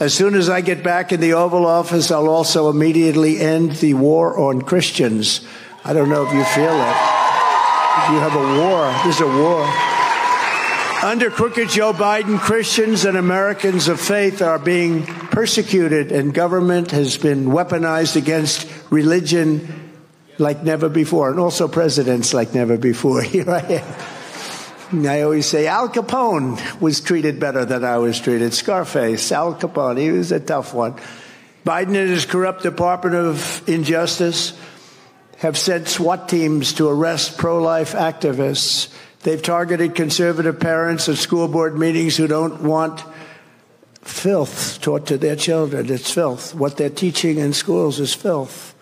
As soon as I get back in the Oval Office, I'll also immediately end the war on Christians. I don't know if you feel it. If you have a war, there's a war. Under crooked Joe Biden, Christians and Americans of faith are being persecuted, and government has been weaponized against religion like never before, and also presidents like never before. Here I am. I always say Al Capone was treated better than I was treated. Scarface, Al Capone, he was a tough one. Biden and his corrupt Department of Injustice have sent SWAT teams to arrest pro-life activists. They've targeted conservative parents at school board meetings who don't want filth taught to their children. It's filth. What they're teaching in schools is filth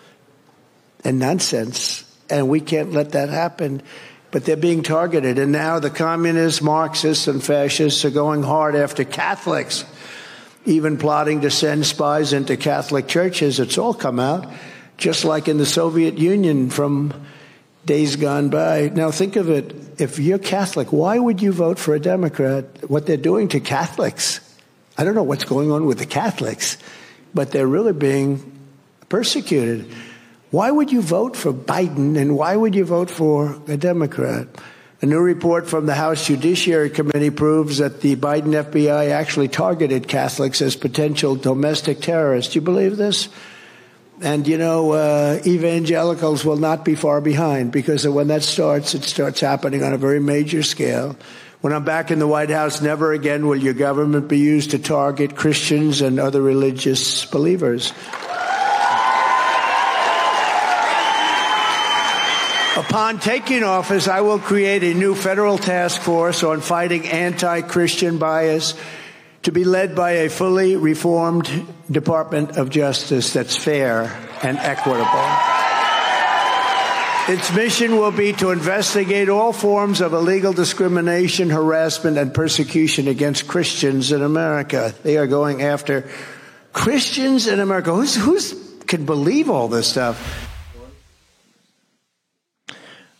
and nonsense, and we can't let that happen. But they're being targeted, and now the communists, Marxists, and fascists are going hard after Catholics, even plotting to send spies into Catholic churches. It's all come out, just like in the Soviet Union from days gone by. Now think of it. If you're Catholic, why would you vote for a Democrat? What they're doing to Catholics. I don't know what's going on with the Catholics, but they're really being persecuted. Why would you vote for Biden, and why would you vote for a Democrat? A new report from the House Judiciary Committee proves that the Biden FBI actually targeted Catholics as potential domestic terrorists. Do you believe this? And, you know, evangelicals will not be far behind, because when that starts, it starts happening on a very major scale. When I'm back in the White House, never again will your government be used to target Christians and other religious believers. Upon taking office, I will create a new federal task force on fighting anti-Christian bias, to be led by a fully reformed Department of Justice that's fair and equitable. Its mission will be to investigate all forms of illegal discrimination, harassment, and persecution against Christians in America. They are going after Christians in America. Who's can believe all this stuff?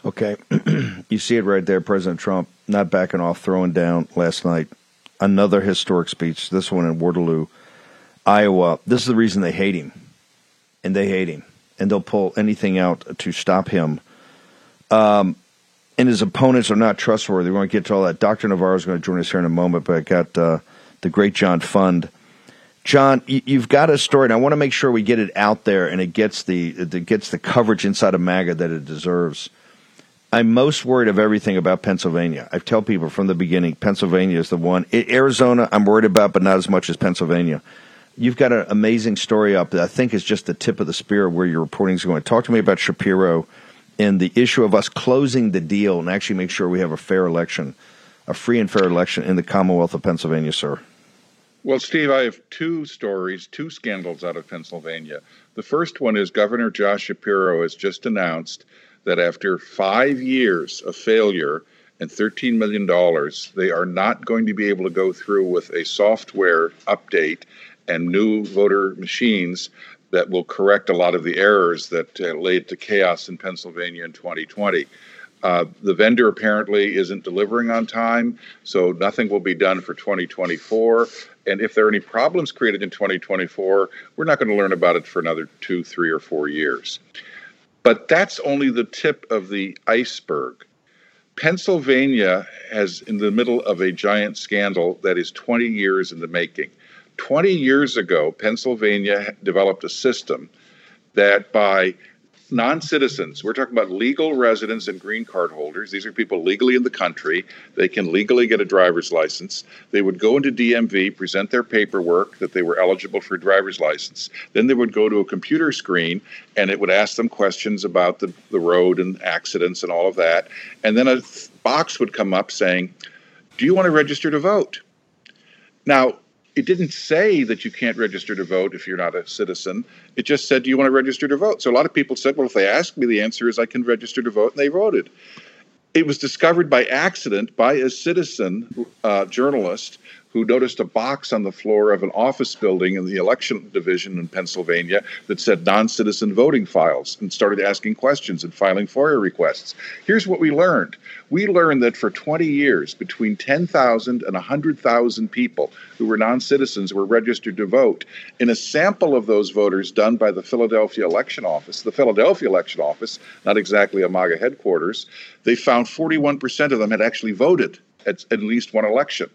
Okay. You see it right there, President Trump, not backing off, throwing down last night. Another historic speech, this one in Waterloo, Iowa. This is the reason they hate him, and they hate him, and they'll pull anything out to stop him. And his opponents are not trustworthy. We're going to get to all that. Dr. Navarro is going to join us here in a moment, but I got the great John Fund. John, you've got a story, and I want to make sure we get it out there and it gets the coverage inside of MAGA that it deserves. I'm most worried of everything about Pennsylvania. I tell people from the beginning, Pennsylvania is the one. Arizona, I'm worried about, but not as much as Pennsylvania. You've got an amazing story up that I think is just the tip of the spear where your reporting is going. Talk to me about Shapiro and the issue of us closing the deal and actually make sure we have a fair election, a free and fair election in the Commonwealth of Pennsylvania, sir. Well, Steve, I have two stories, two scandals out of Pennsylvania. The first one is Governor Josh Shapiro has just announced that after 5 years of failure and $13 million, they are not going to be able to go through with a software update and new voter machines that will correct a lot of the errors that led to chaos in Pennsylvania in 2020. The vendor apparently isn't delivering on time, so nothing will be done for 2024. And if there are any problems created in 2024, we're not going to learn about it for another 2, 3, or 4 years. But that's only the tip of the iceberg. Pennsylvania is in the middle of a giant scandal that is 20 years in the making. 20 years ago, Pennsylvania developed a system that by non-citizens. We're talking about legal residents and green card holders. These are people legally in the country. They can legally get a driver's license. They would go into DMV, present their paperwork that they were eligible for a driver's license. Then they would go to a computer screen, and it would ask them questions about the road and accidents and all of that. And then a box would come up saying, do you want to register to vote? Now, it didn't say that you can't register to vote if you're not a citizen. It just said, do you want to register to vote? So a lot of people said, well, if they ask me, the answer is I can register to vote, and they voted. It was discovered by accident by a citizen journalist who noticed a box on the floor of an office building in the election division in Pennsylvania that said non-citizen voting files, and started asking questions and filing FOIA requests. Here's what we learned. We learned that for 20 years, between 10,000 and 100,000 people who were non-citizens were registered to vote. In a sample of those voters done by the Philadelphia Election Office, not exactly a MAGA headquarters, they found 41% of them had actually voted at least one election.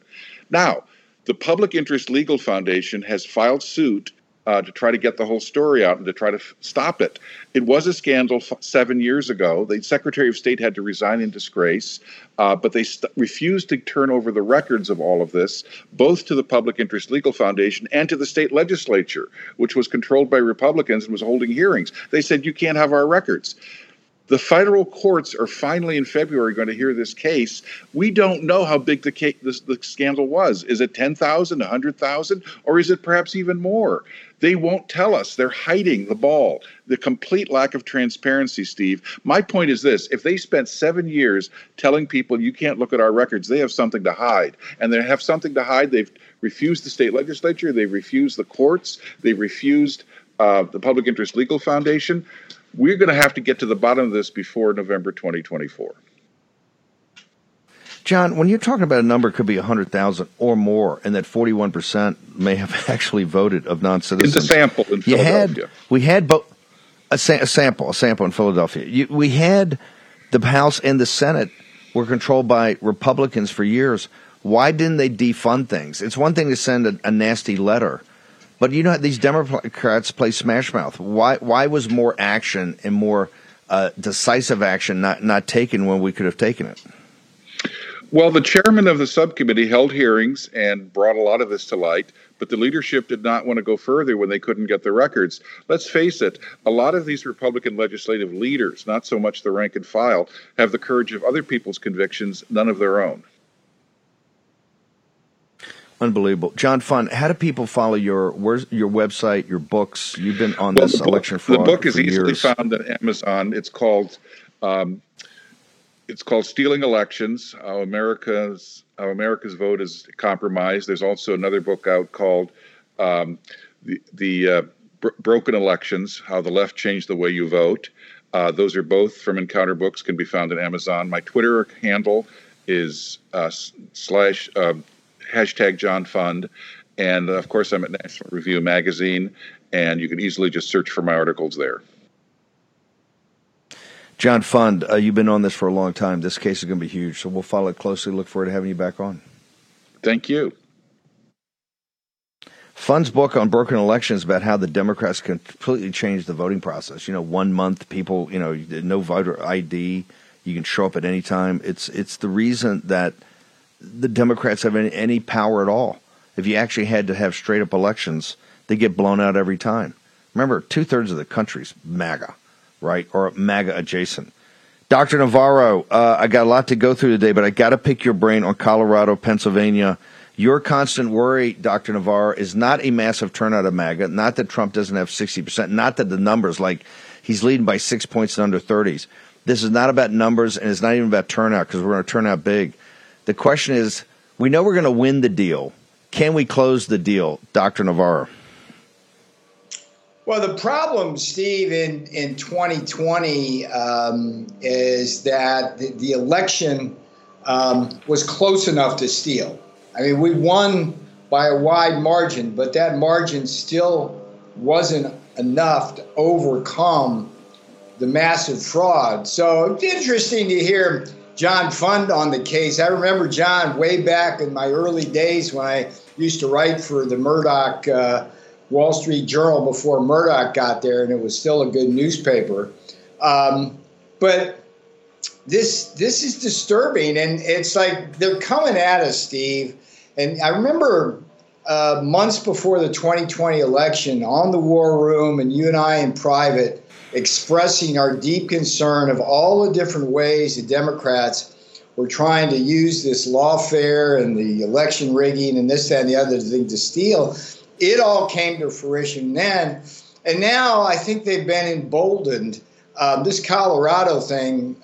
Now, the Public Interest Legal Foundation has filed suit to try to get the whole story out and to try to stop it. It was a scandal 7 years ago. The Secretary of State had to resign in disgrace, but they refused to turn over the records of all of this, both to the Public Interest Legal Foundation and to the state legislature, which was controlled by Republicans and was holding hearings. They said, you can't have our records. The federal courts are finally in February going to hear this case. We don't know how big the scandal was. Is it 10,000, 100,000, or is it perhaps even more? They won't tell us. They're hiding the ball. The complete lack of transparency, Steve. My point is this. If they spent 7 years telling people you can't look at our records, they have something to hide. And they have something to hide. They've refused the state legislature. They've refused the courts. They've refused the Public Interest Legal Foundation. We're going to have to get to the bottom of this before November 2024. John, when you're talking about a number could be 100,000 or more, and that 41% may have actually voted of non-citizens. It's a sample in Philadelphia. We had a sample in Philadelphia. We had the House and the Senate were controlled by Republicans for years. Why didn't they defund things? It's one thing to send a nasty letter. But you know, these Democrats play smash mouth. Why was more action and more decisive action not taken when we could have taken it? Well, the chairman of the subcommittee held hearings and brought a lot of this to light, but the leadership did not want to go further when they couldn't get the records. Let's face it, a lot of these Republican legislative leaders, not so much the rank and file, have the courage of other people's convictions, none of their own. Unbelievable. John Fund, how do people follow your website, your books? You've been on this election fraud for years. The book is easily found on Amazon. It's called Stealing Elections, How America's Vote is Compromised. There's also another book out called Broken Elections, How the Left Changed the Way You Vote. Those are both from Encounter Books, can be found on Amazon. My Twitter handle is # John Fund, and of course I'm at National Review Magazine, and you can easily just search for my articles there. John Fund, you've been on this for a long time. This case is going to be huge, so we'll follow it closely. Look forward to having you back on. Thank you. Fund's book on broken elections about how the Democrats completely changed the voting process. 1 month, people, no voter ID. You can show up at any time. It's the reason that the Democrats have any power at all. If you actually had to have straight-up elections, they get blown out every time. Remember, two-thirds of the country's MAGA, right, or MAGA-adjacent. Dr. Navarro, I got a lot to go through today, but I got to pick your brain on Colorado, Pennsylvania. Your constant worry, Dr. Navarro, is not a massive turnout of MAGA, not that Trump doesn't have 60%, not that the numbers, like he's leading by 6 points in under 30s. This is not about numbers, and it's not even about turnout, because we're going to turn out big. The question is, we know we're going to win the deal. Can we close the deal, Dr. Navarro? Well, the problem, Steve, in 2020 is that the election was close enough to steal. I mean, we won by a wide margin, but that margin still wasn't enough to overcome the massive fraud. So it's interesting to hear John Fund on the case. I remember John way back in my early days when I used to write for the Murdoch Wall Street Journal before Murdoch got there, and it was still a good newspaper. But this is disturbing, and it's like they're coming at us, Steve. And I remember months before the 2020 election on the War Room, and you and I in private, expressing our deep concern of all the different ways the Democrats were trying to use this lawfare and the election rigging and this, that, and the other thing to steal. It all came to fruition then. And now I think they've been emboldened. This Colorado thing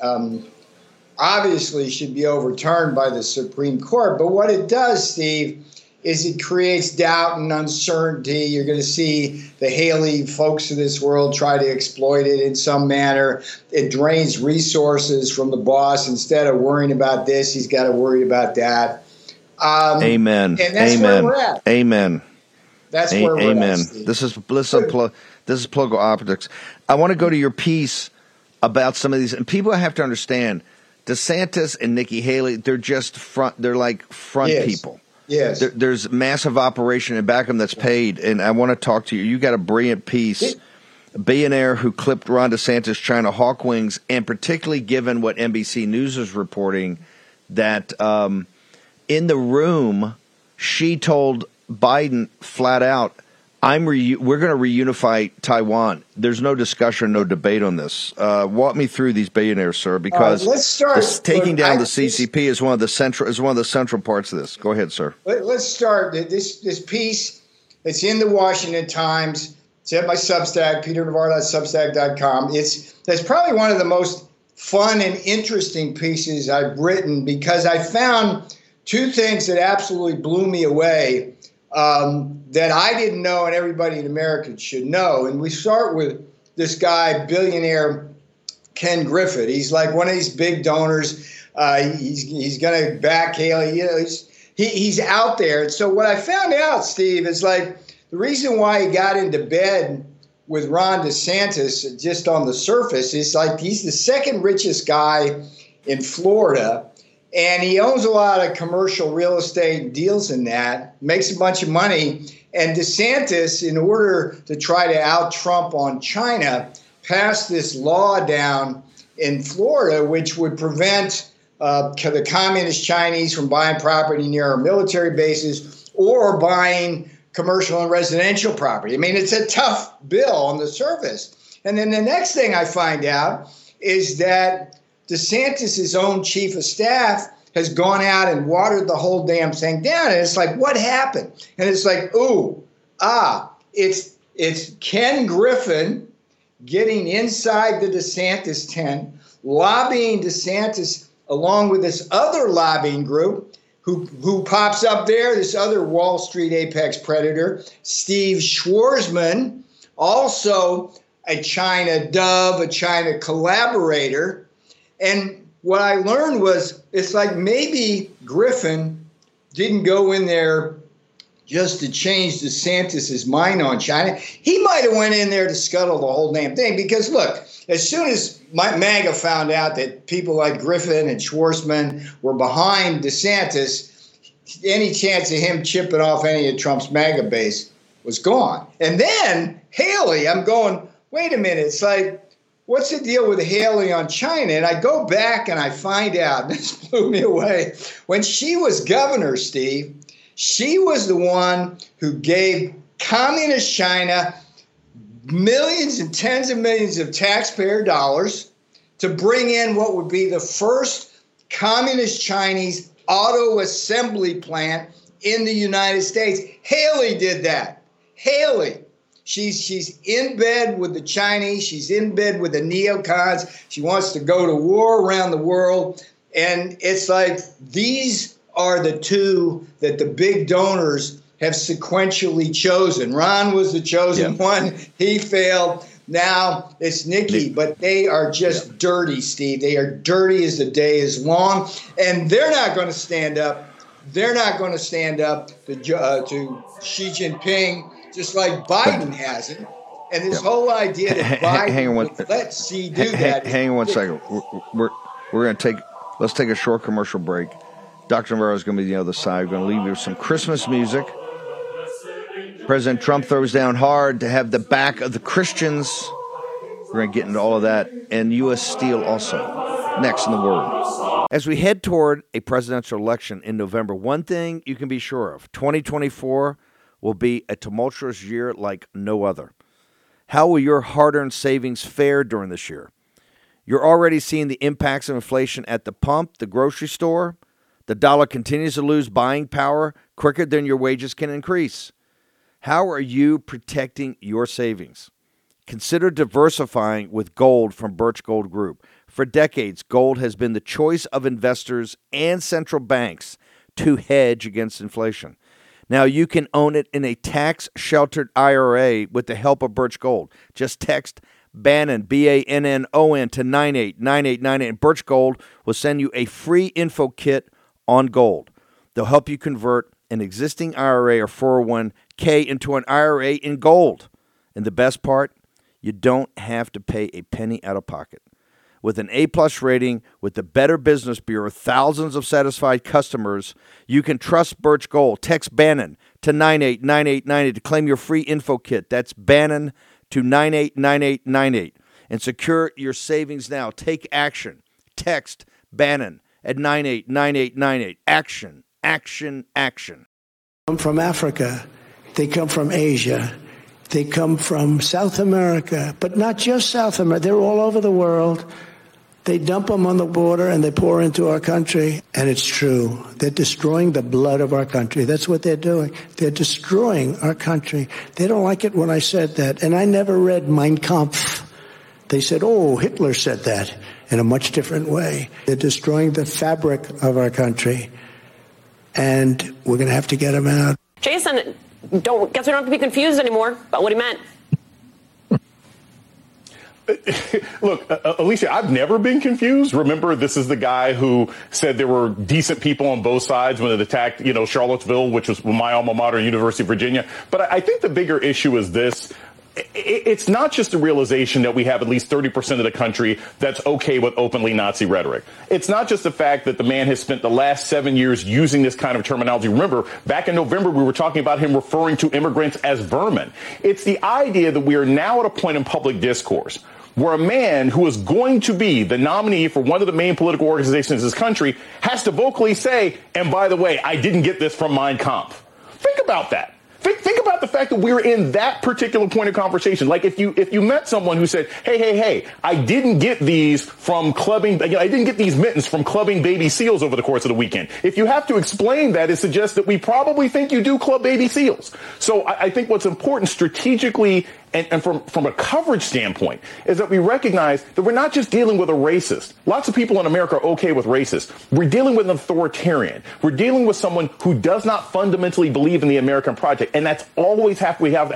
obviously should be overturned by the Supreme Court. But what it does, Steve, is it creates doubt and uncertainty. You're going to see the Haley folks of this world try to exploit it in some manner. It drains resources from the boss. Instead of worrying about this, he's got to worry about that. Amen. And that's Amen. Where we're at. Amen. That's where we're Amen. At, Steve. This is political optics. I want to go to your piece about some of these. And people have to understand, DeSantis and Nikki Haley, they're just front. They're like front yes. people. Yes. There's massive operation in back of them that's paid, and I want to talk to you. You got a brilliant piece. A billionaire who clipped Ron DeSantis trying to hawk wings, and particularly given what NBC News is reporting, that in the room she told Biden flat out, we're going to reunify Taiwan. There's no discussion, no debate on this. Walk me through these billionaires, sir, because taking down the CCP is one of the central parts of this. Go ahead, sir. Let's start this piece. It's in the Washington Times. It's at my Substack, peternavarro.substack.com. That's probably one of the most fun and interesting pieces I've written, because I found two things that absolutely blew me away. That I didn't know and everybody in America should know. And we start with this guy, billionaire Ken Griffin. He's like one of these big donors. He's going to back Haley. You know, he's out there. And so what I found out, Steve, is like the reason why he got into bed with Ron DeSantis just on the surface is like he's the second richest guy in Florida. And he owns a lot of commercial real estate, deals in that, makes a bunch of money. And DeSantis, in order to try to out-Trump on China, passed this law down in Florida, which would prevent the communist Chinese from buying property near our military bases or buying commercial and residential property. I mean, it's a tough bill on the surface. And then the next thing I find out is that DeSantis' own chief of staff has gone out and watered the whole damn thing down. And it's like, what happened? And it's like, it's Ken Griffin getting inside the DeSantis tent, lobbying DeSantis along with this other lobbying group who pops up there, this other Wall Street apex predator, Steve Schwarzman, also a China dove, a China collaborator. And what I learned was it's like maybe Griffin didn't go in there just to change DeSantis' mind on China. He might have went in there to scuttle the whole damn thing, because, look, as soon as MAGA found out that people like Griffin and Schwarzman were behind DeSantis, any chance of him chipping off any of Trump's MAGA base was gone. And then Haley, I'm going, wait a minute, it's like, what's the deal with Haley on China? And I go back and I find out, this blew me away, when she was governor, Steve, she was the one who gave communist China millions and tens of millions of taxpayer dollars to bring in what would be the first communist Chinese auto assembly plant in the United States. Haley did that. Haley. She's in bed with the Chinese. She's in bed with the neocons. She wants to go to war around the world. And it's like these are the two that the big donors have sequentially chosen. Ron was the chosen one. He failed. Now it's Nikki. But they are just dirty, Steve. They are dirty as the day is long. And they're not going to stand up. They're not going to stand up to Xi Jinping. Just like Biden hasn't, and this whole idea that Biden Hang on one second. We're going to let's take a short commercial break. Dr. Navarro is going to be the other side. We're going to leave you with some Christmas music. President Trump throws down hard to have the back of the Christians. We're going to get into all of that and U.S. Steel also. Next in the world. As we head toward a presidential election in November, one thing you can be sure of, 2024 will be a tumultuous year like no other. How will your hard-earned savings fare during this year? You're already seeing the impacts of inflation at the pump, the grocery store. The dollar continues to lose buying power quicker than your wages can increase. How are you protecting your savings? Consider diversifying with gold from Birch Gold Group. For decades, gold has been the choice of investors and central banks to hedge against inflation. Now you can own it in a tax-sheltered IRA with the help of Birch Gold. Just text Bannon, B-A-N-N-O-N, to 989898, and Birch Gold will send you a free info kit on gold. They'll help you convert an existing IRA or 401k into an IRA in gold. And the best part, you don't have to pay a penny out of pocket. With an A-plus rating, with the Better Business Bureau, thousands of satisfied customers, you can trust Birch Gold. Text Bannon to 989898 to claim your free info kit. That's Bannon to 989898 and secure your savings now. Take action. Text Bannon at 989898. Action, action, action. They come from Africa. They come from Asia. They come from South America, but not just South America. They're all over the world. They dump them on the border and they pour into our country. And it's true. They're destroying the blood of our country. That's what they're doing. They're destroying our country. They don't like it when I said that. And I never read Mein Kampf. They said, oh, Hitler said that in a much different way. They're destroying the fabric of our country. And we're going to have to get them out. Jason, guess we don't have to be confused anymore about what he meant. Look, Alicia, I've never been confused. Remember, this is the guy who said there were decent people on both sides when it attacked, you know, Charlottesville, which was my alma mater, University of Virginia. But I think the bigger issue is this. It's not just the realization that we have at least 30% of the country that's okay with openly Nazi rhetoric. It's not just the fact that the man has spent the last 7 years using this kind of terminology. Remember, back in November, we were talking about him referring to immigrants as vermin. It's the idea that we are now at a point in public discourse where a man who is going to be the nominee for one of the main political organizations in this country has to vocally say, and by the way, I didn't get this from Mein Kampf. Think about that. Think about the fact that we're in that particular point of conversation. Like if you met someone who said, hey, I didn't get these from clubbing. I didn't get these mittens from clubbing baby seals over the course of the weekend. If you have to explain that, it suggests that we probably think you do club baby seals. So I think what's important strategically and from a coverage standpoint is that we recognize that we're not just dealing with a racist. Lots of people in America are okay with racists. We're dealing with an authoritarian. We're dealing with someone who does not fundamentally believe in the American project. And that's always how we have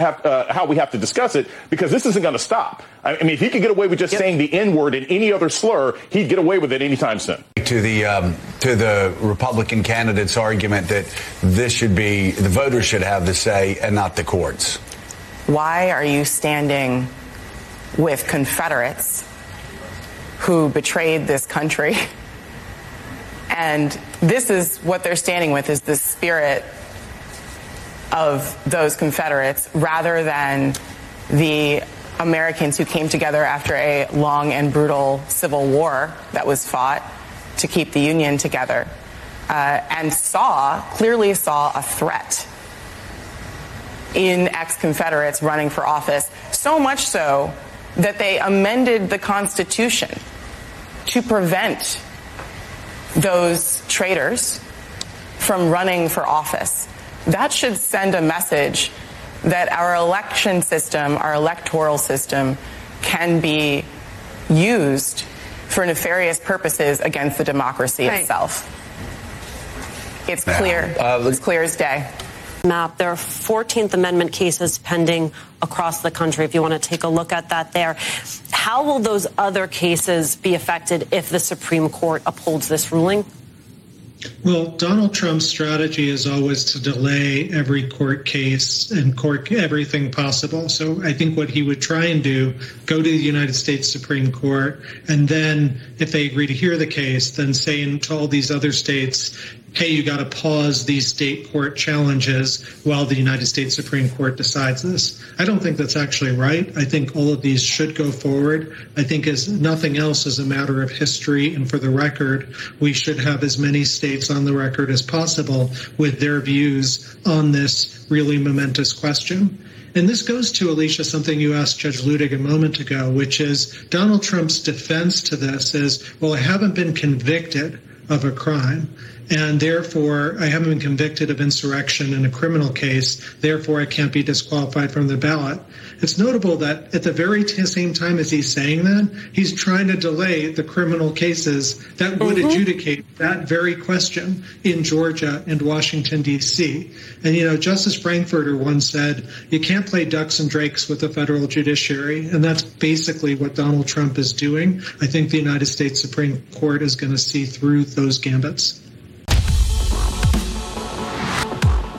to discuss it, because this isn't going to stop. I mean, if he could get away with just saying the N-word and any other slur, he'd get away with it anytime soon. To the Republican candidate's argument that this should be, the voters should have the say and not the courts. Why are you standing with Confederates who betrayed this country? And this is what they're standing with, is the spirit of those Confederates rather than the Americans who came together after a long and brutal civil war that was fought to keep the Union together, and clearly saw a threat in ex-Confederates running for office, so much so that they amended the Constitution to prevent those traitors from running for office. That should send a message that our election system, our electoral system, can be used for nefarious purposes against the democracy itself. It's clear. It's clear as day. Map. There are 14th Amendment cases pending across the country, if you want to take a look at that there. How will those other cases be affected if the Supreme Court upholds this ruling? Well, Donald Trump's strategy is always to delay every court case and court everything possible. So I think what he would try and do, go to the United States Supreme Court, and then if they agree to hear the case, then say to all these other states, hey, you got to pause these state court challenges while the United States Supreme Court decides this. I don't think that's actually right. I think all of these should go forward. I think as nothing else is a matter of history. And for the record, we should have as many states on the record as possible with their views on this really momentous question. And this goes to, Alicia, something you asked Judge Ludig a moment ago, which is Donald Trump's defense to this is, well, I haven't been convicted of a crime, and therefore I haven't been convicted of insurrection in a criminal case, therefore I can't be disqualified from the ballot. It's notable that at the very same time as he's saying that, he's trying to delay the criminal cases that would adjudicate that very question in Georgia and Washington, D.C. And, you know, Justice Frankfurter once said, you can't play ducks and drakes with the federal judiciary, and that's basically what Donald Trump is doing. I think the United States Supreme Court is going to see through those gambits.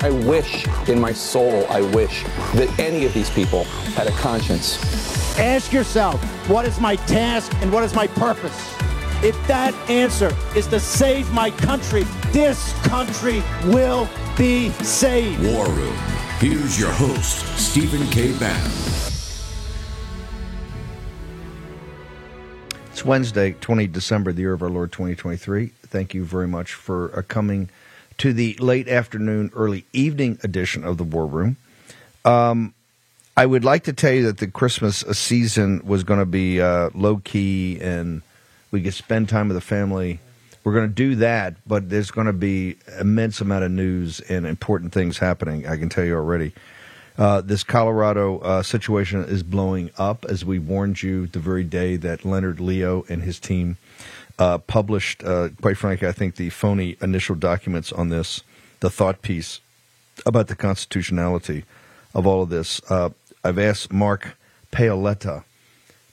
I wish in my soul, I wish that any of these people had a conscience. Ask yourself, what is my task and what is my purpose? If that answer is to save my country, this country will be saved. War Room. Here's your host, Stephen K. Bannon. It's Wednesday, 20 December, the year of our Lord 2023. Thank you very much for coming to the late afternoon, early evening edition of the War Room. I would like to tell you that the Christmas season was going to be low-key and we could spend time with the family. We're going to do that, but there's going to be an immense amount of news and important things happening, I can tell you already. This Colorado situation is blowing up, as we warned you the very day that Leonard Leo and his team published, quite frankly, I think the phony initial documents on this, the thought piece about the constitutionality of all of this. I've asked Mark Paoletta.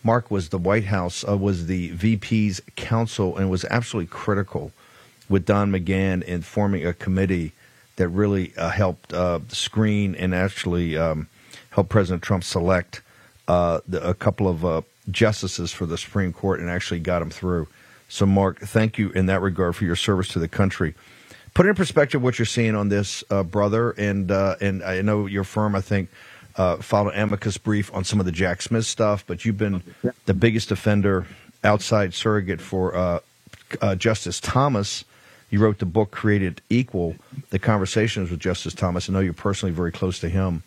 Mark was the White House, was the VP's counsel, and was absolutely critical with Don McGahn in forming a committee that really helped screen and actually helped President Trump select a couple of justices for the Supreme Court and actually got them through. So, Mark, thank you in that regard for your service to the country. Put in perspective what you're seeing on this, brother, and I know your firm, I think, filed an amicus brief on some of the Jack Smith stuff, but you've been the biggest defender, outside surrogate for Justice Thomas. You wrote the book Created Equal, the conversations with Justice Thomas. I know you're personally very close to him.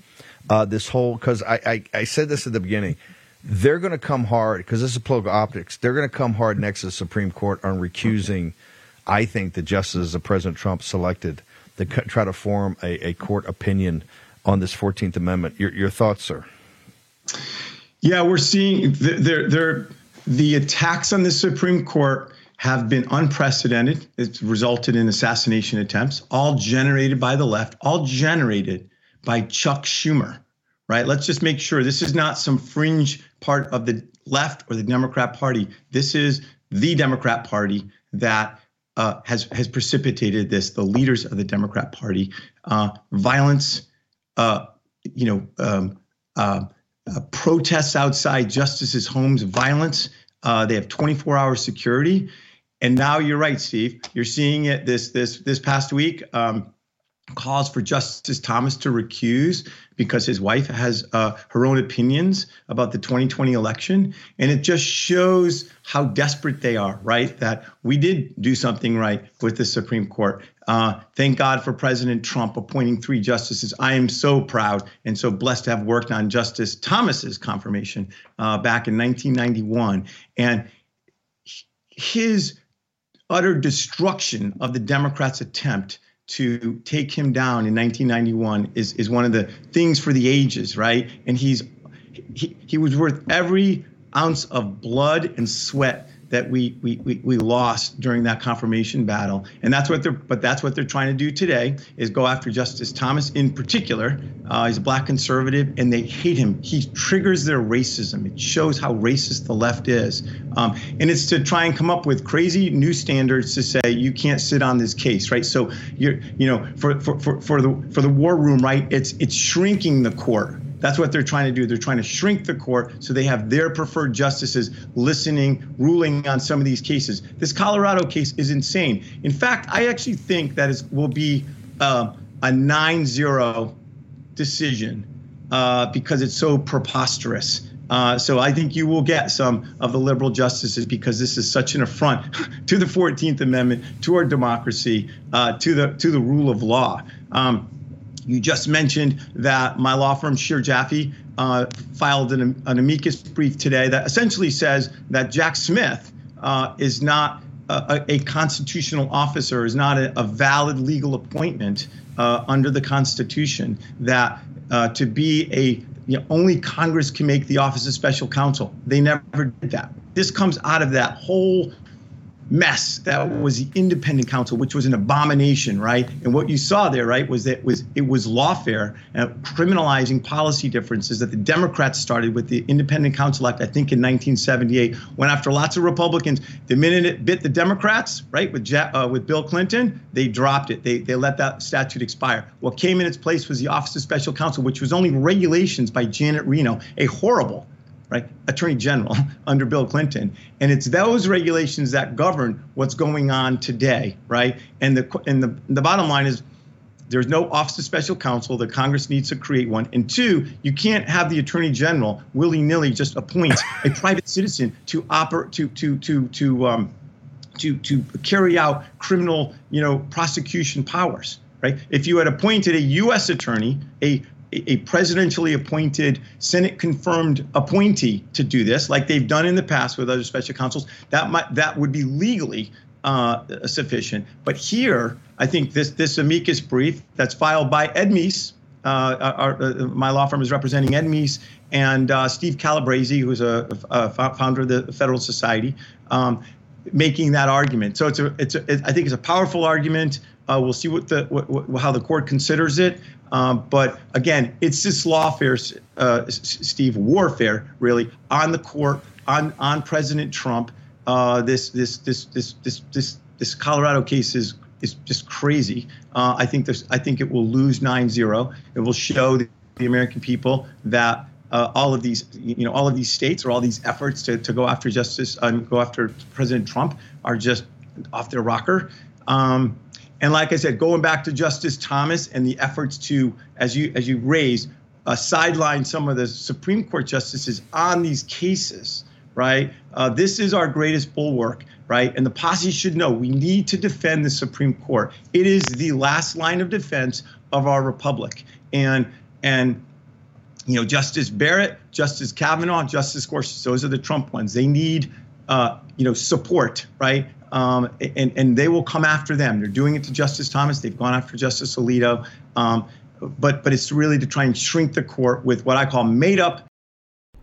This whole – because I said this at the beginning – they're going to come hard, because this is political optics, they're going to come hard next to the Supreme Court on recusing, I think, the justices that President Trump selected to try to form a court opinion on this 14th Amendment. Your thoughts, sir? Yeah, we're seeing the attacks on the Supreme Court have been unprecedented. It's resulted in assassination attempts, all generated by the left, all generated by Chuck Schumer. Right. Let's just make sure this is not some fringe part of the left or the Democrat Party. This is the Democrat Party that has precipitated this. The leaders of the Democrat Party, violence, protests outside justices' homes, violence. They have 24-hour security. And now you're right, Steve. You're seeing it this past week. Calls for Justice Thomas to recuse because his wife has her own opinions about the 2020 election. And it just shows how desperate they are, right? That we did do something right with the Supreme Court. Thank God for President Trump appointing 3 justices. I am so proud and so blessed to have worked on Justice Thomas's confirmation back in 1991. And his utter destruction of the Democrats' attempt to take him down in 1991 is one of the things for the ages, right? And he was worth every ounce of blood and sweat that we lost during that confirmation battle. And that's what they're trying to do today, is go after Justice Thomas in particular. He's a black conservative and they hate him. He triggers their racism. It shows how racist the left is. And it's to try and come up with crazy new standards to say you can't sit on this case, right? So for the war room, right? It's shrinking the court. That's what they're trying to do. They're trying to shrink the court so they have their preferred justices listening, ruling on some of these cases. This Colorado case is insane. In fact, I actually think that it will be a 9-0 decision because it's so preposterous. So I think you will get some of the liberal justices because this is such an affront to the 14th Amendment, to our democracy, to the rule of law. You just mentioned that my law firm, Shear Jaffe, filed an amicus brief today that essentially says that Jack Smith is not a constitutional officer, is not a valid legal appointment under the Constitution, that to be only Congress can make the office of special counsel. They never did that. This comes out of that whole mess that was the independent counsel, which was an abomination, right? And what you saw there, right, was that it was lawfare and criminalizing policy differences that the Democrats started with the Independent Counsel Act, I think in 1978, went after lots of Republicans. The minute it bit the Democrats, right, with Bill Clinton, they dropped it. They let that statute expire. What came in its place was the Office of Special Counsel, which was only regulations by Janet Reno, a horrible, right, Attorney General under Bill Clinton. And it's those regulations that govern what's going on today, right? And the bottom line is there's no Office of Special Counsel. The Congress needs to create one. And two, you can't have the Attorney General willy-nilly just appoint a private citizen to carry out criminal, prosecution powers, right? If you had appointed a U.S. attorney, a presidentially appointed, Senate-confirmed appointee to do this, like they've done in the past with other special counsels, that would be legally sufficient. But here, I think this amicus brief that's filed by Ed Meese, my law firm is representing Ed Meese and Steve Calabresi, who's a founder of the Federal Society, making that argument. So I think it's a powerful argument. We'll see how the court considers it. But again, it's this lawfare, Steve, warfare, really, on the court, on President Trump. This Colorado case is just crazy. I think it will lose 9-0. It will show the American people that all of these states or all these efforts to go after justice and go after President Trump are just off their rocker. And like I said, going back to Justice Thomas and the efforts to, as you raised, sideline some of the Supreme Court justices on these cases, right? This is our greatest bulwark, right? And the posse should know we need to defend the Supreme Court. It is the last line of defense of our republic. And Justice Barrett, Justice Kavanaugh, Justice Gorsuch, those are the Trump ones. They need support, right? And they will come after them. They're doing it to Justice Thomas. They've gone after Justice Alito. But it's really to try and shrink the court with what I call made up.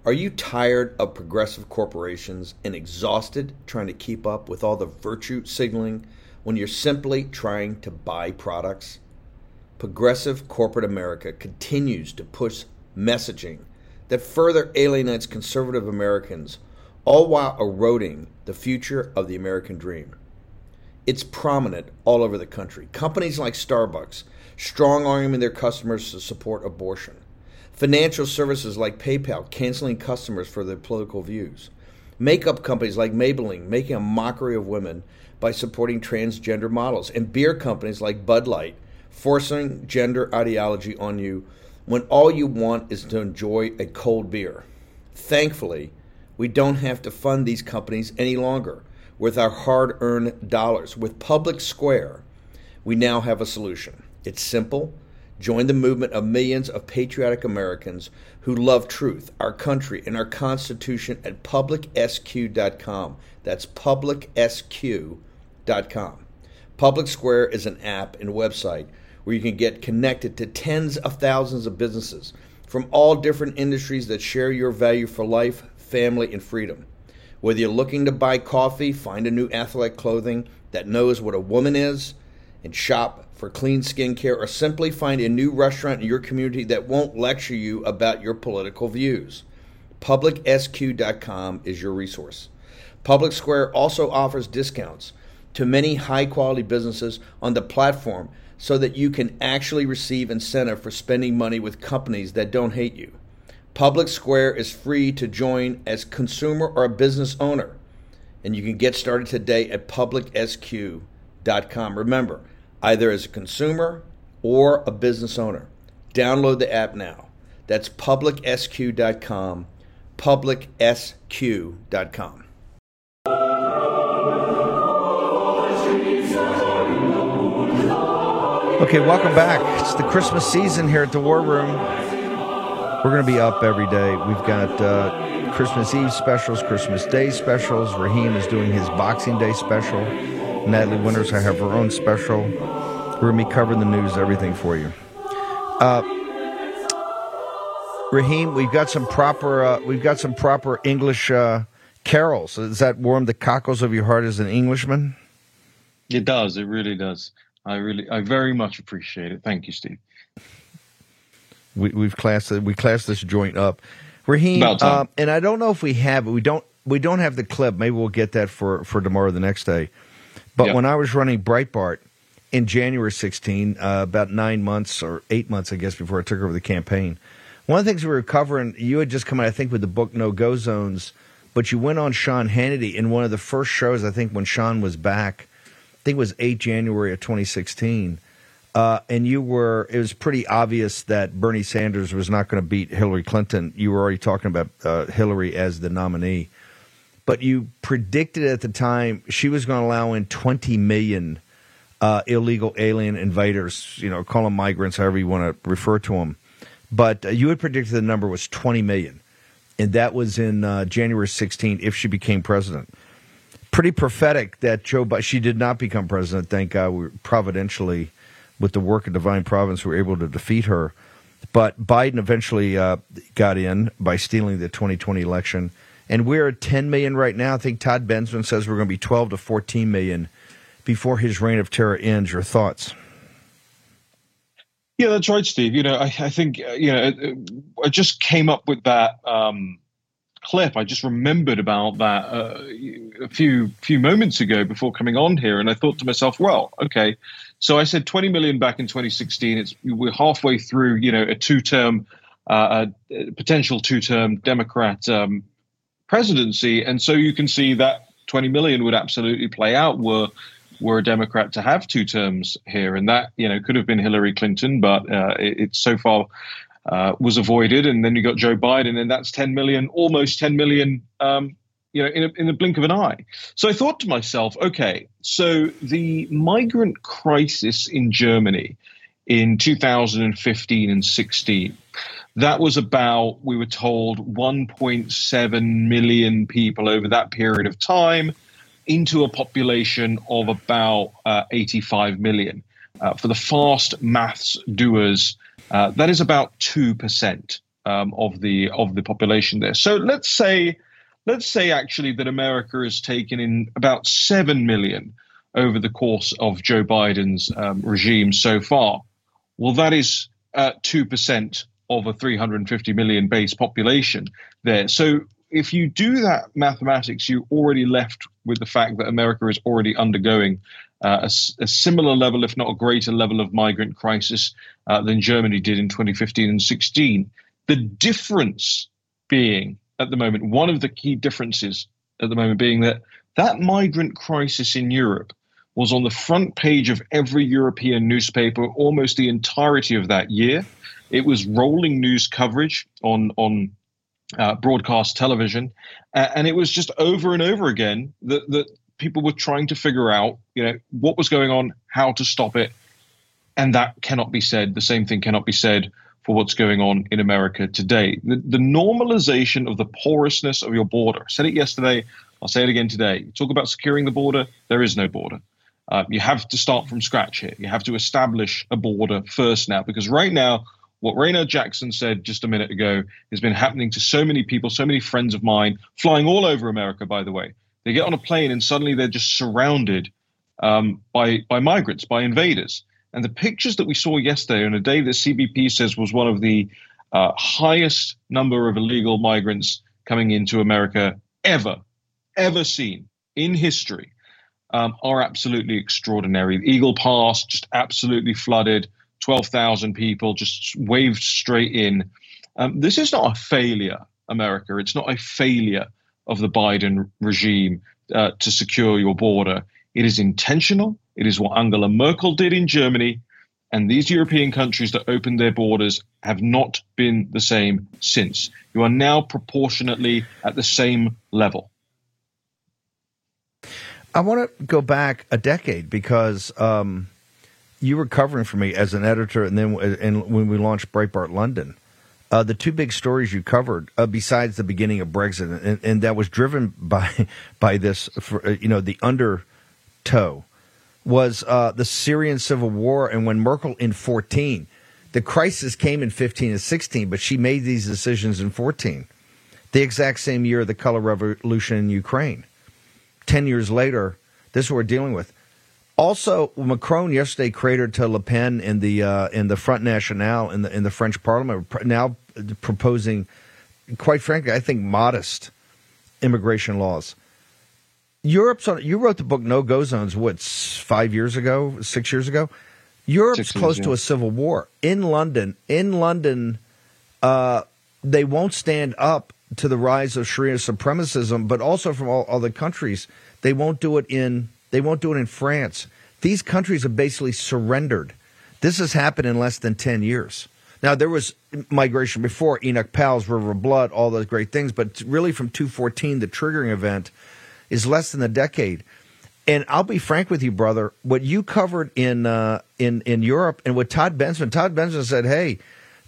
Are you tired of progressive corporations and exhausted trying to keep up with all the virtue signaling when you're simply trying to buy products? Progressive corporate America continues to push messaging that further alienates conservative Americans, all while eroding the future of the American dream. It's prominent all over the country. Companies like Starbucks strong-arming their customers to support abortion. Financial services like PayPal canceling customers for their political views. Makeup companies like Maybelline making a mockery of women by supporting transgender models. And beer companies like Bud Light forcing gender ideology on you when all you want is to enjoy a cold beer. Thankfully, we don't have to fund these companies any longer with our hard-earned dollars. With Public Square, we now have a solution. It's simple. Join the movement of millions of patriotic Americans who love truth, our country, and our Constitution at publicsq.com. That's publicsq.com. Public Square is an app and website where you can get connected to tens of thousands of businesses from all different industries that share your value for life, family, and freedom. Whether you're looking to buy coffee, find a new athletic clothing that knows what a woman is, and shop for clean skincare, or simply find a new restaurant in your community that won't lecture you about your political views, publicsq.com is your resource. Public Square also offers discounts to many high-quality businesses on the platform so that you can actually receive incentive for spending money with companies that don't hate you. Public Square is free to join as consumer or a business owner, and you can get started today at publicsq.com. Remember, either as a consumer or a business owner. Download the app now. That's publicsq.com, publicsq.com. Okay, welcome back. It's the Christmas season here at the War Room. We're going to be up every day. We've got Christmas Eve specials, Christmas Day specials. Raheem is doing his Boxing Day special. Natalie Winters, I have her own special. We're going to be covering the news, everything for you. Raheem, we've got some proper English carols. Does that warm the cockles of your heart as an Englishman? It does. It really does. I very much appreciate it. Thank you, Steve. We classed this joint up, Raheem. And I don't know if we have it. We don't have the clip. Maybe we'll get that for tomorrow, or the next day. But When I was running Breitbart in January 2016, about 9 months or 8 months, I guess, before I took over the campaign, one of the things we were covering, you had just come out, I think, with the book No Go Zones, but you went on Sean Hannity in one of the first shows, I think, when Sean was back. I think it was 8 January of 2016, and it was pretty obvious that Bernie Sanders was not going to beat Hillary Clinton. You were already talking about Hillary as the nominee. But you predicted at the time she was going to allow in 20 million illegal alien invaders, call them migrants, however you want to refer to them. But you had predicted the number was 20 million, and that was in January 16 if she became president. Pretty prophetic that Joe Biden, she did not become president, thank God. We providentially, with the work of divine providence, we were able to defeat her. But Biden eventually got in by stealing the 2020 election. And we're at 10 million right now. I think Todd Bensman says we're going to be 12 to 14 million before his reign of terror ends. Your thoughts? Yeah, that's right, Steve. I think, I just came up with that clip. I just remembered about that a few moments ago before coming on here, and I thought to myself, well, okay, so I said 20 million back in 2016. We're halfway through, a two-term, potential two-term Democrat presidency, and so you can see that 20 million would absolutely play out were a Democrat to have two terms here, and that could have been Hillary Clinton, but it's so far. Was avoided, and then you got Joe Biden, and that's 10 million, almost 10 million, in the blink of an eye. So I thought to myself, okay, so the migrant crisis in Germany in 2015 and 16, that was about, we were told, 1.7 million people over that period of time into a population of about 85 million. For the fast maths doers, that is about 2% of the population there. So let's say actually that America has taken in about 7 million over the course of Joe Biden's regime so far. Well, that is 2% of a 350 million base population there. So if you do that mathematics, you're already left with the fact that America is already undergoing a similar level, if not a greater level, of migrant crisis than Germany did in 2015 and 16. The difference being at the moment, one of the key differences at the moment being that migrant crisis in Europe was on the front page of every European newspaper almost the entirety of that year. It was rolling news coverage on broadcast television. And it was just over and over again that people were trying to figure out, what was going on, how to stop it. And that cannot be said. The same thing cannot be said for what's going on in America today. The normalization of the porousness of your border. I said it yesterday. I'll say it again today. You talk about securing the border. There is no border. You have to start from scratch here. You have to establish a border first now, because right now, what Rayna Jackson said just a minute ago has been happening to so many people, so many friends of mine flying all over America, by the way. They get on a plane and suddenly they're just surrounded by migrants, by invaders. And the pictures that we saw yesterday on a day that CBP says was one of the highest number of illegal migrants coming into America ever seen in history, are absolutely extraordinary. Eagle Pass just absolutely flooded. 12,000 people just waved straight in. This is not a failure, America. It's not a failure of the Biden regime to secure your border. It is intentional. It is what Angela Merkel did in Germany. And these European countries that opened their borders have not been the same since. You are now proportionately at the same level. I want to go back a decade because you were covering for me as an editor, and then when we launched Breitbart London, the two big stories you covered, besides the beginning of Brexit, and that was driven by this, the undertow, was the Syrian civil war, and when Merkel in 14, the crisis came in 15 and 16, but she made these decisions in 14, the exact same year of the color revolution in Ukraine. 10 years later, this is what we're dealing with. Also, Macron yesterday cratered to Le Pen in the Front National in the French Parliament, now proposing, quite frankly, I think, modest immigration laws. Europe's on. You wrote the book No Go Zones, 6 years ago. Europe's close to a civil war in London. They won't stand up to the rise of Sharia supremacism, but also from all other countries. They won't do it in France. These countries have basically surrendered. This has happened in less than 10 years. Now, there was migration before, Enoch Powell's River of Blood, all those great things, but really from 2014, the triggering event is less than a decade. And I'll be frank with you, brother, what you covered in Europe and with Todd Bensman said, hey,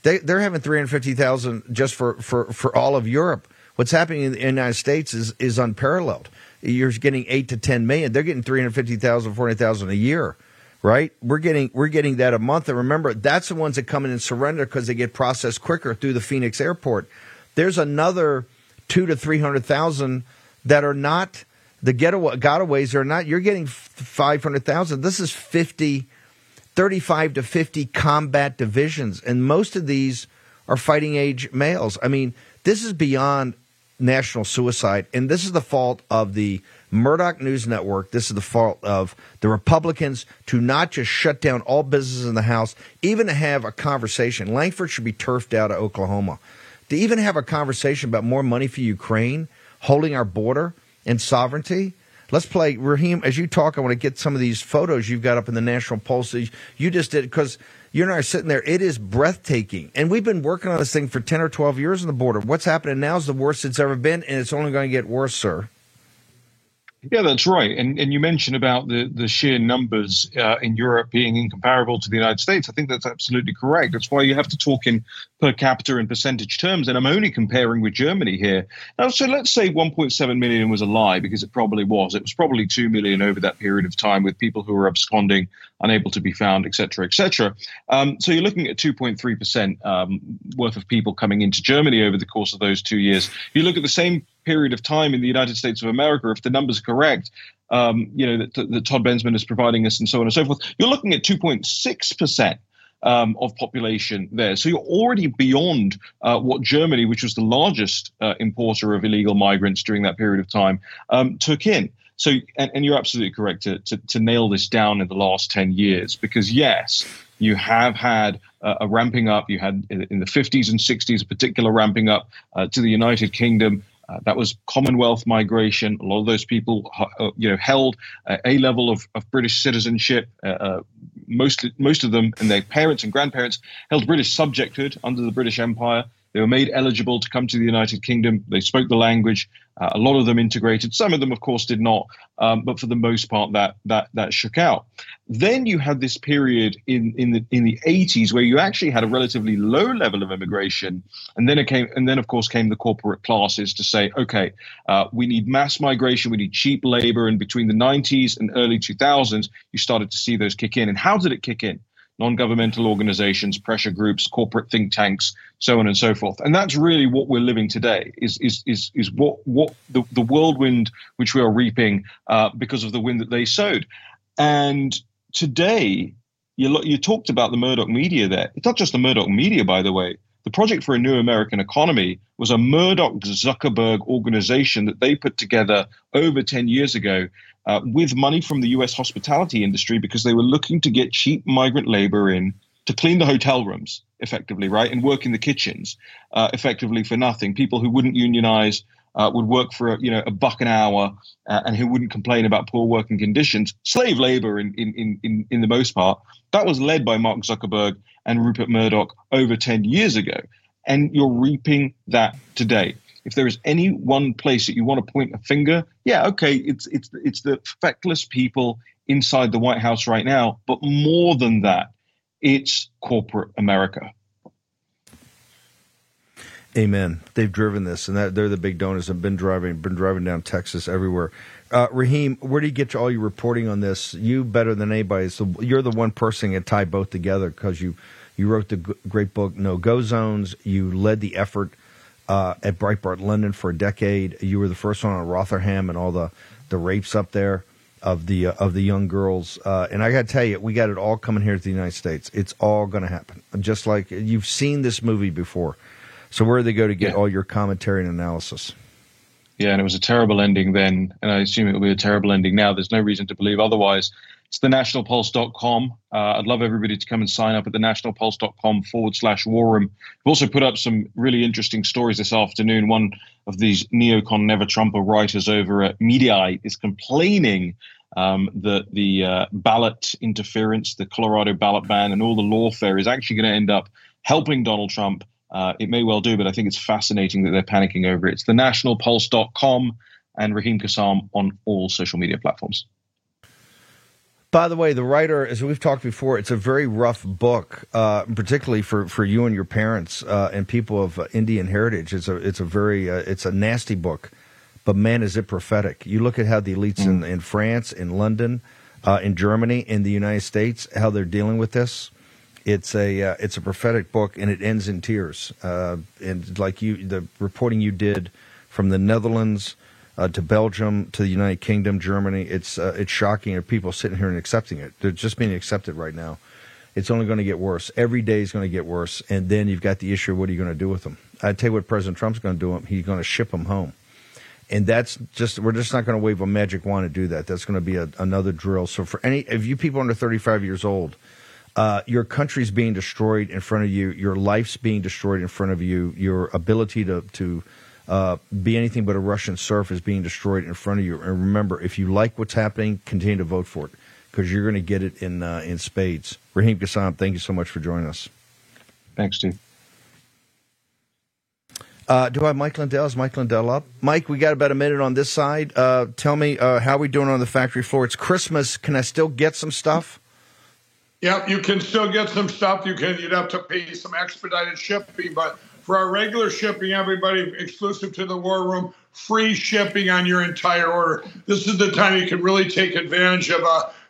they're having 350,000 just for all of Europe. What's happening in the United States is unparalleled. You're getting 8 to 10 million. They're getting 350,000, 400,000 a year, right? We're getting that a month. And remember, that's the ones that come in and surrender because they get processed quicker through the Phoenix airport. There's another 2 to 300,000 that are not the gotaways are not. You're getting 500,000. This is 35 to 50 combat divisions, and most of these are fighting age males. I mean, this is beyond national suicide, and this is the fault of the Murdoch News Network. This is the fault of the Republicans to not just shut down all businesses in the House, even to have a conversation. Langford should be turfed out of Oklahoma. To even have a conversation about more money for Ukraine, holding our border, and sovereignty. Let's play, Raheem, as you talk, I want to get some of these photos you've got up in the National Pulse. You just did, because you and I are sitting there. It is breathtaking. And we've been working on this thing for 10 or 12 years on the border. What's happening now is the worst it's ever been, and it's only going to get worse, sir. Yeah, that's right. And you mentioned about the sheer numbers in Europe being incomparable to the United States. I think that's absolutely correct. That's why you have to talk in per capita and percentage terms. And I'm only comparing with Germany here. Now, so let's say 1.7 million was a lie, because it probably was. It was probably 2 million over that period of time, with people who were absconding, unable to be found, et cetera, et cetera. So you're looking at 2.3% worth of people coming into Germany over the course of those 2 years. You look at the same period of time in the United States of America, if the numbers are correct, that Todd Bensman is providing us and so on and so forth, you're looking at 2.6% of population there. So you're already beyond what Germany, which was the largest importer of illegal migrants during that period of time, took in. So, and you're absolutely correct to nail this down in the last 10 years, because yes, you have had a ramping up. You had in the 50s and 60s, a particular ramping up to the United Kingdom. That was Commonwealth migration. A lot of those people, held a level of British citizenship. Most of them and their parents and grandparents held British subjecthood under the British Empire. They were made eligible to come to the United Kingdom. They spoke the language. A lot of them integrated. Some of them, of course, did not. But for the most part, that shook out. Then you had this period in the 80s where you actually had a relatively low level of immigration, and then of course came the corporate classes to say, okay, we need mass migration, we need cheap labor. And between the 90s and early 2000s, you started to see those kick in. And how did it kick in? Non-governmental organizations, pressure groups, corporate think tanks, so on and so forth. And that's really what we're living today is what the whirlwind which we are reaping because of the wind that they sowed. And today, you talked about the Murdoch media there. It's not just the Murdoch media, by the way. The Project for a New American Economy was a Murdoch-Zuckerberg organization that they put together over 10 years ago with money from the US hospitality industry because they were looking to get cheap migrant labor in to clean the hotel rooms effectively, right, and work in the kitchens effectively for nothing. People who wouldn't unionize would work for a buck an hour and who wouldn't complain about poor working conditions, slave labor in the most part. That was led by Mark Zuckerberg and Rupert Murdoch over 10 years ago. And you're reaping that today. If there is any one place that you want to point a finger, yeah, okay, it's the feckless people inside the White House right now. But more than that, it's corporate America. Amen. They've driven this, and they're the big donors and been driving down Texas everywhere. Raheem, where do you get all your reporting on this? You better than anybody. So you're the one person that tied both together because you wrote the great book, No Go Zones. You led the effort at Breitbart London for a decade. You were the first one on Rotherham and all the rapes up there of the young girls. And I got to tell you, we got it all coming here to the United States. It's all going to happen. Just like you've seen this movie before. So where do they go to get all your commentary and analysis? Yeah, and it was a terrible ending then, and I assume it will be a terrible ending now. There's no reason to believe otherwise. It's thenationalpulse.com. I'd love everybody to come and sign up at thenationalpulse.com/warroom. We've also put up some really interesting stories this afternoon. One of these neocon never-Trumper writers over at Mediaite is complaining that the ballot interference, the Colorado ballot ban, and all the lawfare is actually going to end up helping Donald Trump. It may well do, but I think it's fascinating that they're panicking over it. It's thenationalpulse.com and Raheem Kassam on all social media platforms. By the way, the writer, as we've talked before, it's a very rough book, particularly for you and your parents and people of Indian heritage. It's a nasty book, but man, is it prophetic. You look at how the elites in France, in London, in Germany, in the United States, how they're dealing with this. It's a prophetic book, and it ends in tears. And like the reporting you did from the Netherlands to Belgium to the United Kingdom, Germany, it's shocking. There are people sitting here and accepting it. They're just being accepted right now. It's only going to get worse. Every day is going to get worse. And then you've got the issue of what are you going to do with them? I tell you what President Trump's going to do. He's going to ship them home. And we're just not going to wave a magic wand to do that. That's going to be another drill. So for any of you people under 35 years old, your country's being destroyed in front of you. Your life's being destroyed in front of you. Your ability to be anything but a Russian serf is being destroyed in front of you. And remember, if you like what's happening, continue to vote for it because you're going to get it in spades. Raheem Kassam, thank you so much for joining us. Thanks, Steve. Do I have Mike Lindell? Is Mike Lindell up? Mike, we got about a minute on this side. Tell me how we doing on the factory floor. It's Christmas. Can I still get some stuff? Yep, you can still get some stuff. You'd have to pay some expedited shipping, but for our regular shipping, everybody exclusive to the War Room, free shipping on your entire order. This is the time you can really take advantage of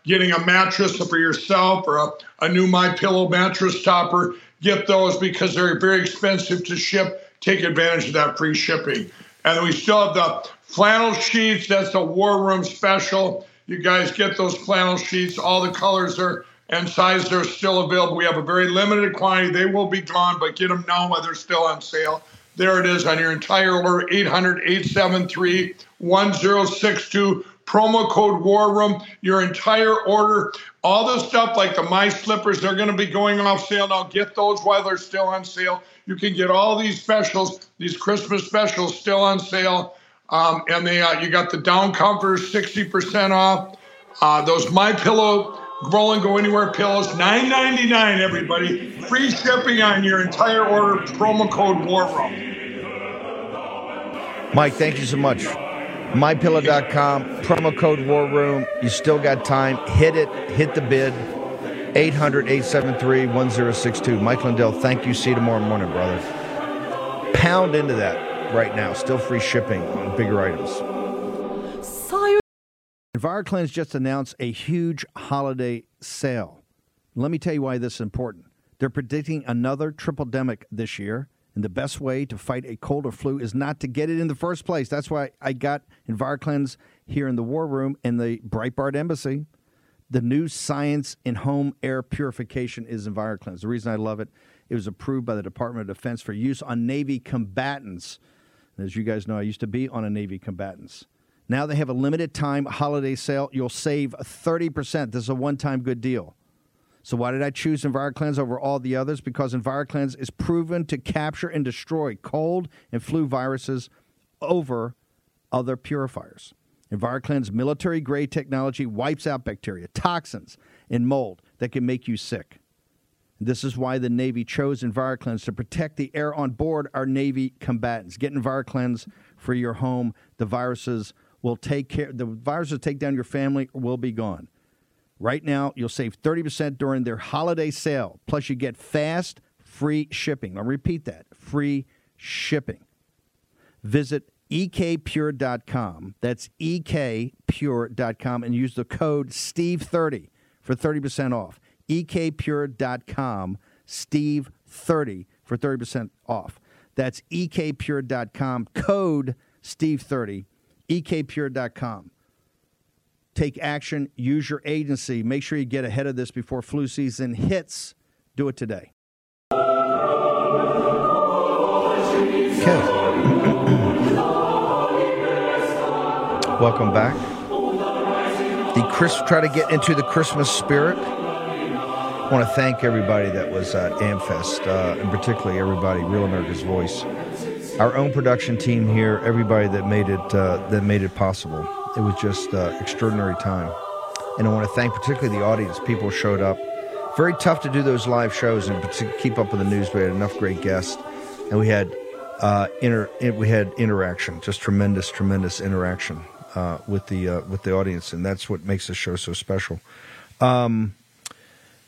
getting a mattress for yourself or a new MyPillow mattress topper. Get those because they're very expensive to ship. Take advantage of that free shipping. And we still have the flannel sheets. That's the War Room special. You guys get those flannel sheets. All the colors are and sizes are still available. We have a very limited quantity. They will be gone, but get them now while they're still on sale. There it is on your entire order, 800-873-1062, promo code War Room. Your entire order, all the stuff like the My Slippers, they're going to be going off sale now. Get those while they're still on sale. You can get all these specials, these Christmas specials still on sale. And you got the down comforters 60% off. Those My Pillow Roll and Go Anywhere pillows, $9.99, everybody. Free shipping on your entire order, promo code War Room. Mike, thank you so much. MyPillow.com, promo code War Room. You still got time. Hit it. Hit the bid. 800-873-1062. Mike Lindell, thank you. See you tomorrow morning, brother. Pound into that right now. Still free shipping on bigger items. EnviroCleanse just announced a huge holiday sale. Let me tell you why this is important. They're predicting another triple-demic this year, and the best way to fight a cold or flu is not to get it in the first place. That's why I got EnviroCleanse here in the War Room and the Breitbart Embassy. The new science in home air purification is EnviroCleanse. The reason I love it, it was approved by the Department of Defense for use on Navy combatants. And as you guys know, I used to be on a Navy combatants. Now they have a limited-time holiday sale. You'll save 30%. This is a one-time good deal. So why did I choose EnviroCleanse over all the others? Because EnviroCleanse is proven to capture and destroy cold and flu viruses over other purifiers. EnviroCleanse military-grade technology wipes out bacteria, toxins, and mold that can make you sick. This is why the Navy chose EnviroCleanse to protect the air on board our Navy combatants. Get EnviroCleanse for your home. The viruses will take care. The virus will take down your family or will be gone. Right now, you'll save 30% during their holiday sale. Plus, you get fast, free shipping. I'll repeat that, free shipping. Visit ekpure.com. That's ekpure.com and use the code STEVE30 for 30% off. ekpure.com, STEVE30 for 30% off. That's ekpure.com, code STEVE30. ekpure.com. Take action. Use your agency. Make sure you get ahead of this before flu season hits. Do it today. Okay. Welcome back. Try to get into the Christmas spirit. I want to thank everybody that was at AmFest, and particularly everybody, Real America's Voice. Our own production team here, everybody that made it possible. It was just extraordinary time. And I want to thank particularly the audience. People showed up. Very tough to do those live shows and keep up with the news. We had enough great guests. And we had interaction, just tremendous interaction with the audience. And that's what makes the show so special.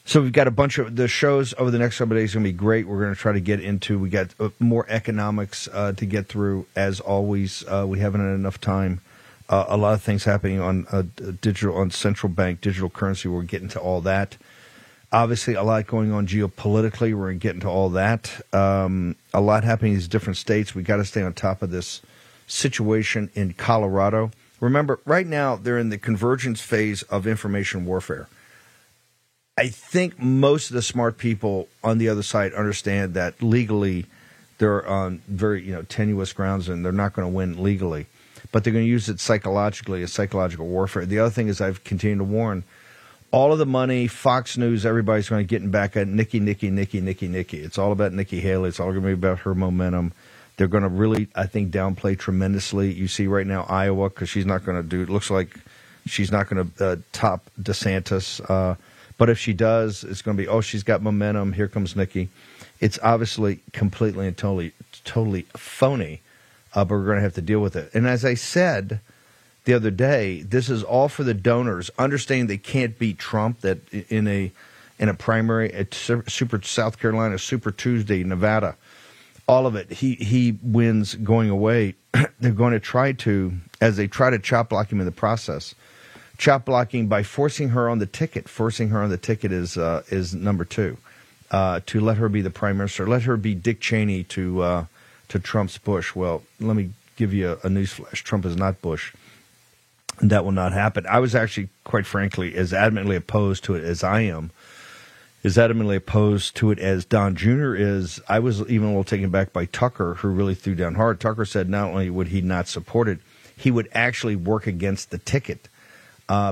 So we've got a bunch of the shows over the next couple of days. Going to be great. We're going to try to get into. We got more economics to get through. As always, we haven't had enough time. A lot of things happening on digital, on central bank digital currency. We're getting to all that. Obviously, a lot going on geopolitically. We're getting to all that. A lot happening in these different states. We got to stay on top of this situation in Colorado. Remember, right now they're in the convergence phase of information warfare. I think most of the smart people on the other side understand that legally they're on very tenuous grounds and they're not going to win legally, but they're going to use it psychologically as psychological warfare. The other thing is I've continued to warn all of the money, Fox News, everybody's going to get back at Nikki. It's all about Nikki Haley. It's all going to be about her momentum. They're going to really, I think, downplay tremendously. You see right now Iowa because she's not going to do – it looks like she's not going to top DeSantis but if she does, it's going to be, oh, she's got momentum. Here comes Nikki. It's obviously completely and totally phony, but we're going to have to deal with it. And as I said the other day, this is all for the donors. Understand they can't beat Trump. That in a primary at Super South Carolina, Super Tuesday, Nevada, all of it, he wins going away. They're going to try to, as they try to chop block him in the process. Chop blocking by forcing her on the ticket. Forcing her on the ticket is number two. To let her be the prime minister, let her be Dick Cheney to Trump's Bush. Well, let me give you a newsflash: Trump is not Bush. That will not happen. I was actually, quite frankly, as adamantly opposed to it as I am, as adamantly opposed to it as Don Jr. is. I was even a little taken aback by Tucker, who really threw down hard. Tucker said not only would he not support it, he would actually work against the ticket.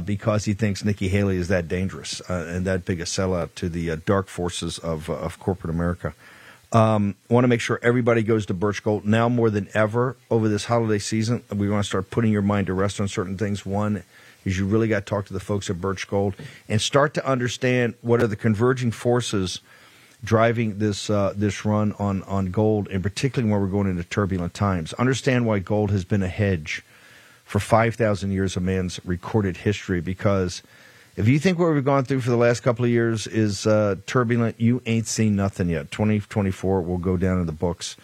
Because he thinks Nikki Haley is that dangerous and that big a sellout to the dark forces of corporate America. Want to make sure everybody goes to Birch Gold now more than ever over this holiday season. We want to start putting your mind to rest on certain things. One is you really got to talk to the folks at Birch Gold and start to understand what are the converging forces driving this this run on gold, and particularly when we're going into turbulent times. Understand why gold has been a hedge for 5,000 years of man's recorded history, because if you think what we've gone through for the last couple of years is turbulent, you ain't seen nothing yet. 2024 will go down in the books.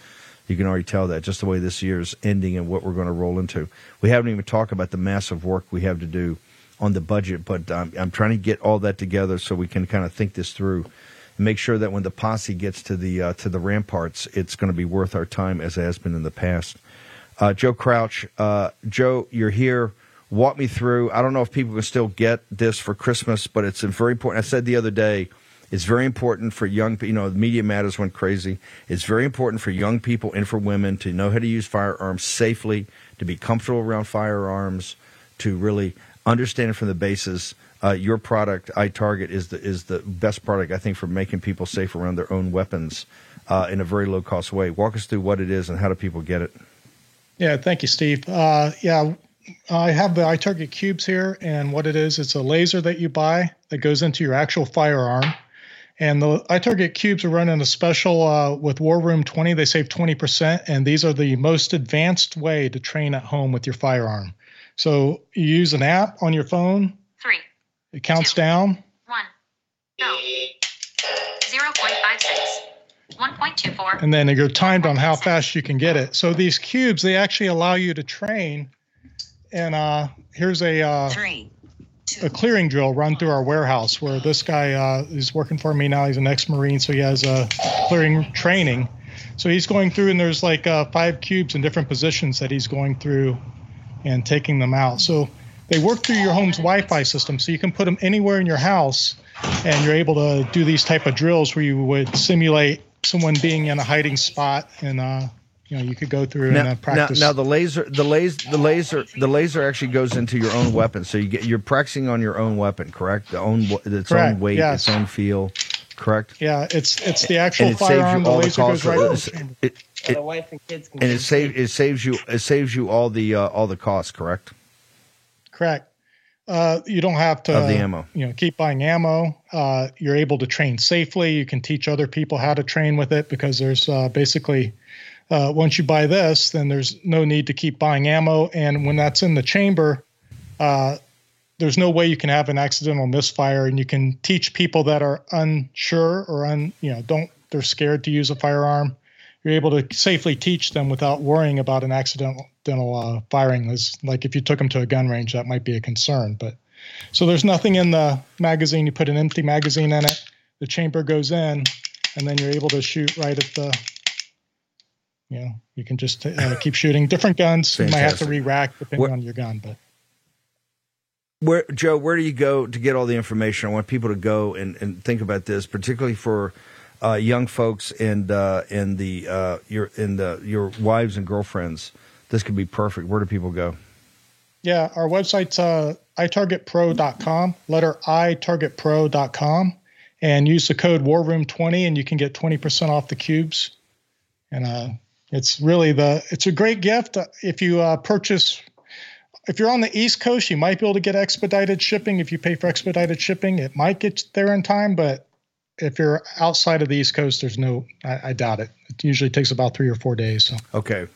You can already tell that, just the way this year's ending and what we're going to roll into. We haven't even talked about the massive work we have to do on the budget, but I'm trying to get all that together so we can kind of think this through and make sure that when the posse gets to the ramparts, it's going to be worth our time, as it has been in the past. Joe Crouch, Joe, you're here. Walk me through. I don't know if people can still get this for Christmas, but it's very important. I said the other day, it's very important for young people. You know, the media matters went crazy. It's very important for young people and for women to know how to use firearms safely, to be comfortable around firearms, to really understand it from the basis. Your product, iTarget, is the best product, I think, for making people safe around their own weapons in a very low-cost way. Walk us through what it is and how do people get it. Yeah, thank you, Steve. I have the iTarget cubes here, and what it is, it's a laser that you buy that goes into your actual firearm. And the iTarget cubes are run in a special with War Room 20. They save 20%, and these are the most advanced way to train at home with your firearm. So you use an app on your phone. Three. It counts down. One. Go. 0.56. 1.24. And then you're timed on how fast you can get it. So these cubes, they actually allow you to train. And here's a clearing drill run through our warehouse where this guy is working for me now. He's an ex-Marine, so he has clearing training. So he's going through, and there's like 5 cubes in different positions that he's going through and taking them out. So they work through your home's Wi-Fi system, so you can put them anywhere in your house, and you're able to do these type of drills where you would simulate someone being in a hiding spot and you could go through and practice. Now the laser actually goes into your own weapon, so you're practicing on your own weapon, correct? Its own weight, yes. Its own feel, correct? Yeah, it's the actual firearm. The laser goes right in the chamber. The wife and kids can. And it saves you all the costs, correct? Correct. You don't have to of the ammo. Keep buying ammo. You're able to train safely. You can teach other people how to train with it, because there's basically. Once you buy this, then there's no need to keep buying ammo. And when that's in the chamber, there's no way you can have an accidental misfire. And you can teach people that are unsure or they're scared to use a firearm. You're able to safely teach them without worrying about an accidental firing. It's like if you took them to a gun range, that might be a concern. But so there's nothing in the magazine. You put an empty magazine in it. The chamber goes in, and then you're able to shoot right at the. You can just keep shooting different guns. Fantastic. You might have to re-rack depending on your gun. But Joe, where do you go to get all the information? I want people to go and think about this, particularly for young folks and your wives and girlfriends. This could be perfect. Where do people go? Yeah, our website's itargetpro.com. Letter I, targetpro.com, and use the code WARROOM20, and you can get 20% off the cubes. And it's really it's a great gift. If you purchase, if you're on the East Coast, you might be able to get expedited shipping. If you pay for expedited shipping, it might get there in time. But if you're outside of the East Coast, I doubt it. It usually takes about 3 or 4 days. So. Okay.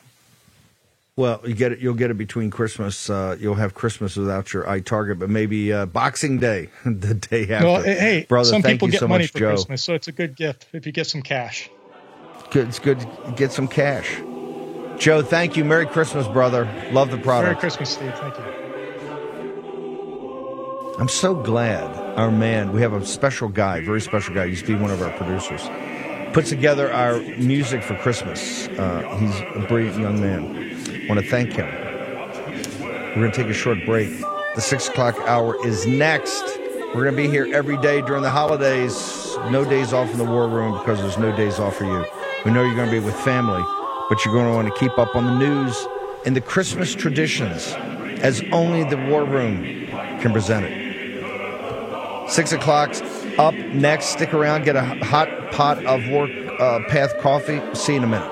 Well, you'll get it between Christmas. You'll have Christmas without your iTarget, but maybe Boxing Day, the day after. Well, hey, brother, some people get money for Christmas, so it's a good gift if you get some cash. It's good to get some cash. Joe, thank you. Merry Christmas, brother. Love the product. Merry Christmas, Steve. Thank you. I'm so glad our man, we have a special guy, very special guy. He used to be one of our producers. Puts together our music for Christmas. He's a brilliant young man. I want to thank him. We're going to take a short break. The 6 o'clock hour is next. We're going to be here every day during the holidays. No days off in the War Room, because there's no days off for you. We know you're going to be with family, but you're going to want to keep up on the news and the Christmas traditions as only the War Room can present it. 6 o'clock's up next. Stick around. Get a hot pot of War Path coffee. See you in a minute.